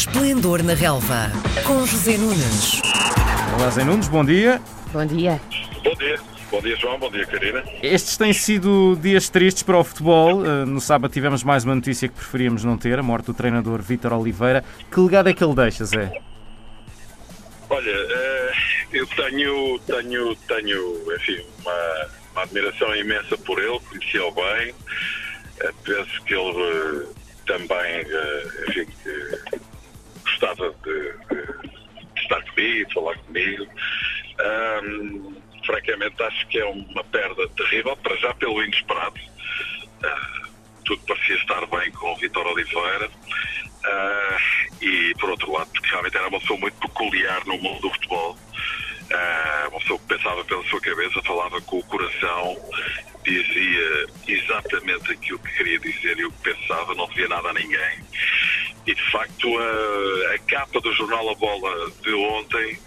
Esplendor na Relva, com José Nunes. Olá, José Nunes, bom dia. Bom dia. Bom dia. Bom dia, João. Bom dia, Karina. Estes têm sido dias tristes para o futebol. No sábado tivemos mais uma notícia que preferíamos não ter, a morte do treinador Vítor Oliveira. Que legado é que ele deixa, Zé? Olha, eu tenho enfim, uma admiração imensa por ele, conheci-o bem. Penso que ele também, enfim, gostava de estar comigo, falar comigo. Francamente, acho que é uma perda terrível, para já pelo inesperado. Tudo parecia estar bem com o Vítor Oliveira. E, por outro lado, porque realmente era uma pessoa muito peculiar no mundo do futebol. Uma pessoa que pensava pela sua cabeça, falava com o coração, dizia exatamente aquilo que queria dizer e o que pensava, não dizia nada a ninguém. E, de facto, a capa do jornal A Bola de ontem,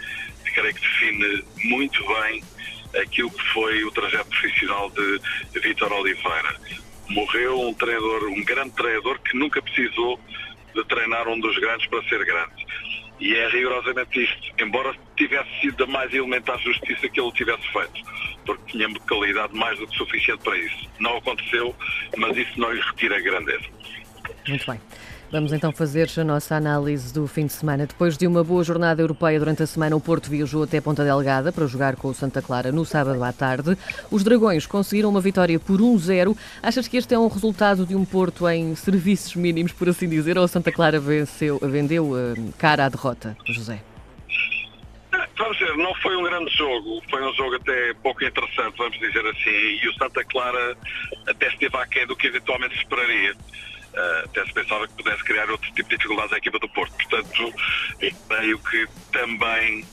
creio que define muito bem aquilo que foi o trajeto profissional de Vítor Oliveira. Morreu um treinador, um grande treinador que nunca precisou de treinar um dos grandes para ser grande. E é rigorosamente isto, embora tivesse sido da mais elementar justiça que ele tivesse feito, porque tinha qualidade mais do que suficiente para isso. Não aconteceu, mas isso não lhe retira a grandeza. Muito bem. Vamos então fazer a nossa análise do fim de semana. Depois de uma boa jornada europeia durante a semana, o Porto viajou até Ponta Delgada para jogar com o Santa Clara no sábado à tarde. Os Dragões conseguiram uma vitória por 1-0. Achas que este é um resultado de um Porto em serviços mínimos, por assim dizer, ou o Santa Clara vendeu cara à derrota, José? Vamos dizer, não foi um grande jogo, foi um jogo até pouco interessante, vamos dizer assim, e o Santa Clara até esteve aquém do que eventualmente esperaria. Até se pensava que pudesse criar outro tipo de dificuldades à equipa do Porto. Portanto, creio que também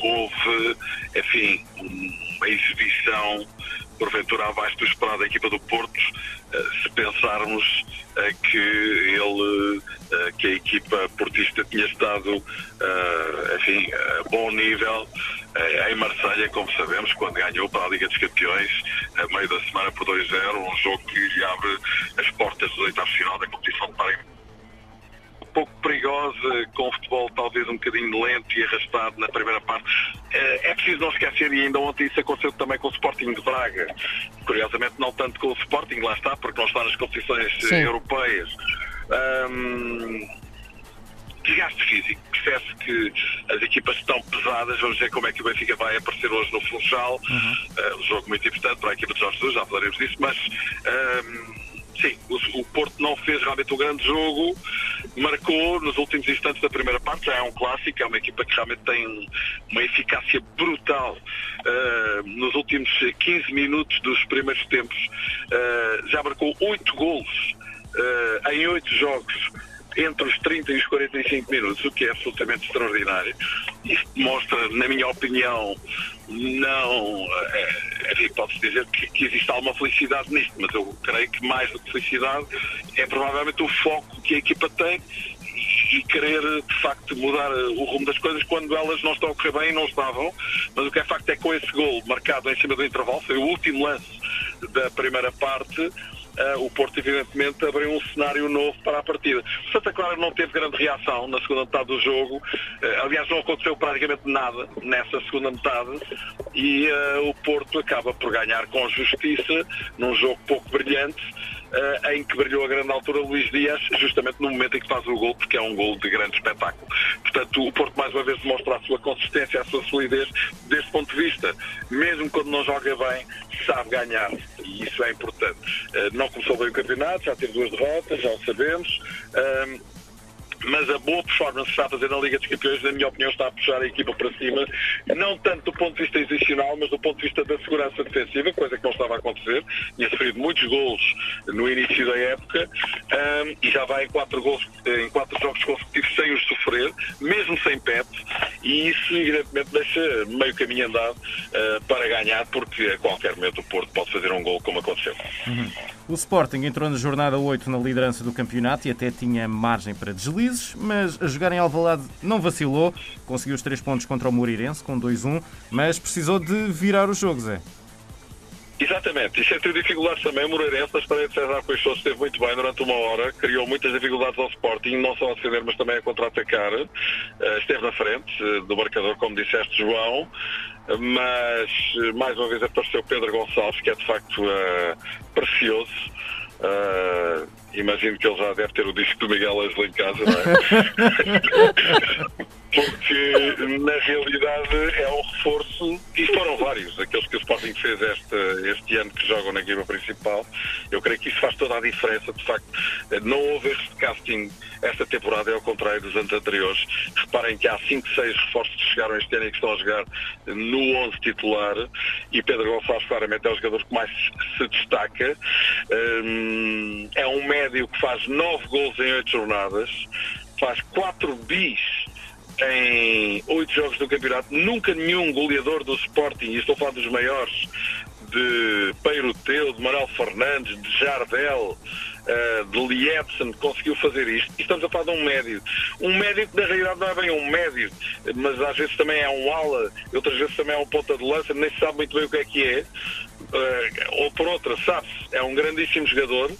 houve, enfim, uma exibição porventura abaixo do esperado da equipa do Porto, se pensarmos que a equipa portista tinha estado enfim, a bom nível em Marselha, como sabemos, quando ganhou para a Liga dos Campeões a meio da semana por 2-0, um jogo que lhe abre as portas dos oitavos de final da competição de Paris. Um pouco perigosa, com o futebol talvez um bocadinho lento e arrastado na primeira parte. É preciso não esquecer, e ainda ontem isso aconteceu também com o Sporting de Braga. Curiosamente não tanto com o Sporting, lá está, porque não está nas competições europeias. Desgaste físico. Percebe-se que as equipas estão pesadas. Vamos ver como é que o Benfica vai aparecer hoje no Funchal. Um jogo muito importante para a equipa de Jorge Jesus, já falaremos disso, mas sim, o Porto não fez realmente um grande jogo, marcou nos últimos instantes da primeira parte, já é um clássico, é uma equipa que realmente tem uma eficácia brutal. Nos últimos 15 minutos dos primeiros tempos, já marcou 8 golos em 8 jogos, entre os 30 e os 45 minutos, o que é absolutamente extraordinário. Isto mostra, na minha opinião, não, enfim, pode-se dizer que existe alguma felicidade nisto, mas eu creio que mais do que felicidade é provavelmente o foco que a equipa tem e querer, de facto, mudar o rumo das coisas quando elas não estão a correr bem e não estavam. Mas o que é facto é que com esse golo marcado em cima do intervalo, foi o último lance da primeira parte, o Porto, evidentemente, abriu um cenário novo para a partida. O Santa Clara não teve grande reação na segunda metade do jogo. Aliás, não aconteceu praticamente nada nessa segunda metade. E o Porto acaba por ganhar com justiça, num jogo pouco brilhante, em que brilhou a grande altura Luís Dias, justamente no momento em que faz o gol, porque é um gol de grande espetáculo. Portanto, o Porto mais uma vez demonstra a sua consistência, a sua solidez, desse ponto de vista. Mesmo quando não joga bem, sabe ganhar, e isso é importante. Não começou bem o campeonato, já teve 2 derrotas, já o sabemos, mas a boa performance que está a fazer na Liga dos Campeões, na minha opinião, está a puxar a equipa para cima, não tanto do ponto de vista exicional, mas do ponto de vista da segurança defensiva, coisa que não estava a acontecer. Tinha sofrido muitos golos no início da época, e já vai em 4 jogos consecutivos sem os sofrer, mesmo sem Pepe, e isso evidentemente deixa meio caminho andado para ganhar, porque a qualquer momento o Porto pode fazer um gol, como aconteceu. O Sporting entrou na jornada 8 na liderança do campeonato e até tinha margem para deslizar, mas a jogar em Alvalade não vacilou, conseguiu os 3 pontos contra o Moreirense com 2-1, mas precisou de virar o jogo, Zé. Exatamente, e sentiu dificuldades também o Moreirense. A estreia de César Coixoto esteve muito bem durante uma hora, criou muitas dificuldades ao Sporting, não só a defender, mas também a contra-atacar. Esteve na frente do marcador, como disseste, João, mas mais uma vez apareceu Pedro Gonçalves, que é de facto precioso. Imagino que ele já deve ter o disco do Miguel Angel em casa, não é? Porque, na realidade, é um reforço, e foram vários aqueles que o Sporting fez este ano, que jogam na equipa principal. Eu creio que isso faz toda a diferença, de facto. Não houve este casting esta temporada, é ao contrário dos anos anteriores. Reparem que há 5, 6 reforços que chegaram este ano e que estão a jogar no 11 titular, e Pedro Gonçalves claramente é o jogador que mais se destaca. É um médio que faz 9 gols em 8 jornadas, faz 4 bis em 8 jogos do campeonato. Nunca nenhum goleador do Sporting, e estou a falar dos maiores, de Peiro Teu, de Manuel Fernandes, de Jardel, de Liebsen, conseguiu fazer isto. E estamos a falar de um médio que na realidade não é bem um médio, mas às vezes também é um ala, outras vezes também é um ponta de lança, nem se sabe muito bem o que é, ou por outra, sabe-se, é um grandíssimo jogador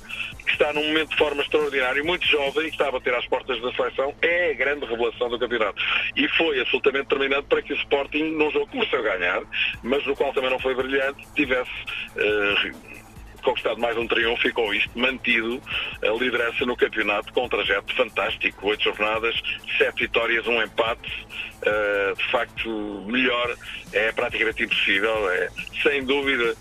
que está num momento de forma extraordinário, muito jovem, e que está a bater às portas da seleção. É a grande revelação do campeonato, e foi absolutamente determinante para que o Sporting, num jogo que começou a ganhar, mas no qual também não foi brilhante, tivesse conquistado mais um triunfo e, com isto, mantido a liderança no campeonato, com um trajeto fantástico. 8 jornadas, 7 vitórias, 1 empate. De facto, melhor é praticamente impossível. É, sem dúvida,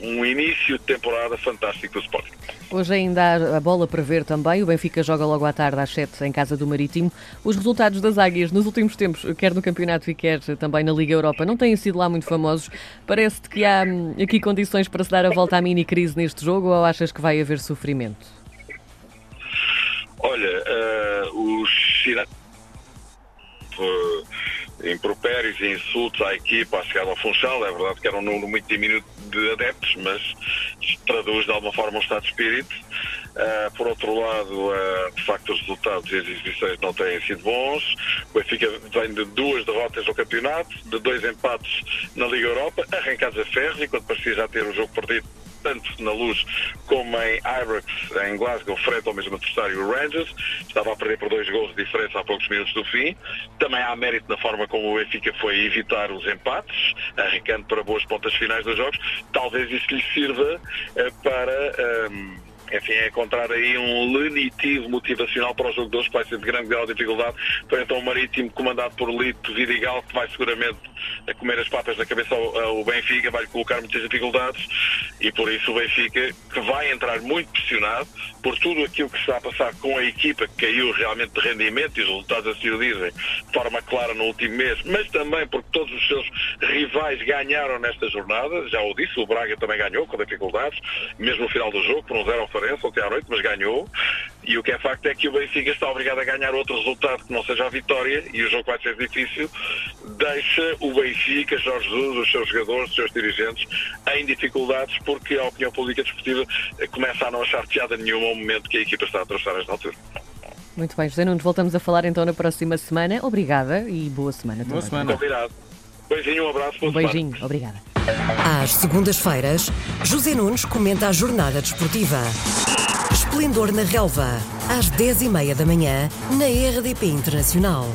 um início de temporada fantástico do Sporting. Hoje ainda há a bola para ver também. O Benfica joga logo à tarde, às 7, em casa do Marítimo. Os resultados das Águias nos últimos tempos, quer no campeonato e quer também na Liga Europa, não têm sido lá muito famosos. Parece-te que há aqui condições para se dar a volta à mini-crise neste jogo, ou achas que vai haver sofrimento? Olha, os sinais impropérios e insultos à equipa à chegada ao Funchal, é verdade que era um número muito diminuto de adeptos, mas traduz de alguma forma um estado de espírito. Por outro lado, de facto, os resultados e as exibições não têm sido bons. O Benfica vem de 2 derrotas no campeonato, de 2 empates na Liga Europa, arrancados a ferro, enquanto parecia já ter um jogo perdido, tanto na Luz como em Ibrox, em Glasgow, frente ao mesmo adversário, o Rangers. Estava a perder por 2 gols de diferença há poucos minutos do fim. Também há mérito na forma como o Benfica foi evitar os empates, arrancando para boas pontas finais dos jogos. Talvez isso lhe sirva para encontrar aí um lenitivo motivacional para o jogo de hoje, que vai ser de grande grau de dificuldade, frente ao Marítimo, comandado por Lito Vidigal, que vai seguramente a comer as patas da cabeça ao Benfica, vai-lhe colocar muitas dificuldades, e por isso o Benfica, que vai entrar muito pressionado por tudo aquilo que está a passar com a equipa, que caiu realmente de rendimento, e os resultados assim o dizem, de forma clara no último mês, mas também porque todos os seus rivais ganharam nesta jornada. Já o disse, o Braga também ganhou com dificuldades, mesmo no final do jogo, por um 0 ao ontem à noite, mas ganhou. E o que é facto é que o Benfica está obrigado a ganhar outro resultado que não seja a vitória, e o jogo vai ser difícil. Deixa o Benfica, Jorge Jesus, os seus jogadores, os seus dirigentes em dificuldades, porque a opinião pública desportiva começa a não achar piada nenhuma ao momento que a equipa está a atravessar nesta altura. Muito bem, José Nunes, voltamos a falar então na próxima semana. Obrigada e boa semana. Boa semana. Obrigado. Beijinho, um abraço. Um beijinho, semana. Obrigada. Às segundas-feiras, José Nunes comenta a jornada desportiva. Esplendor na Relva, às 10:30 da manhã, na RDP Internacional.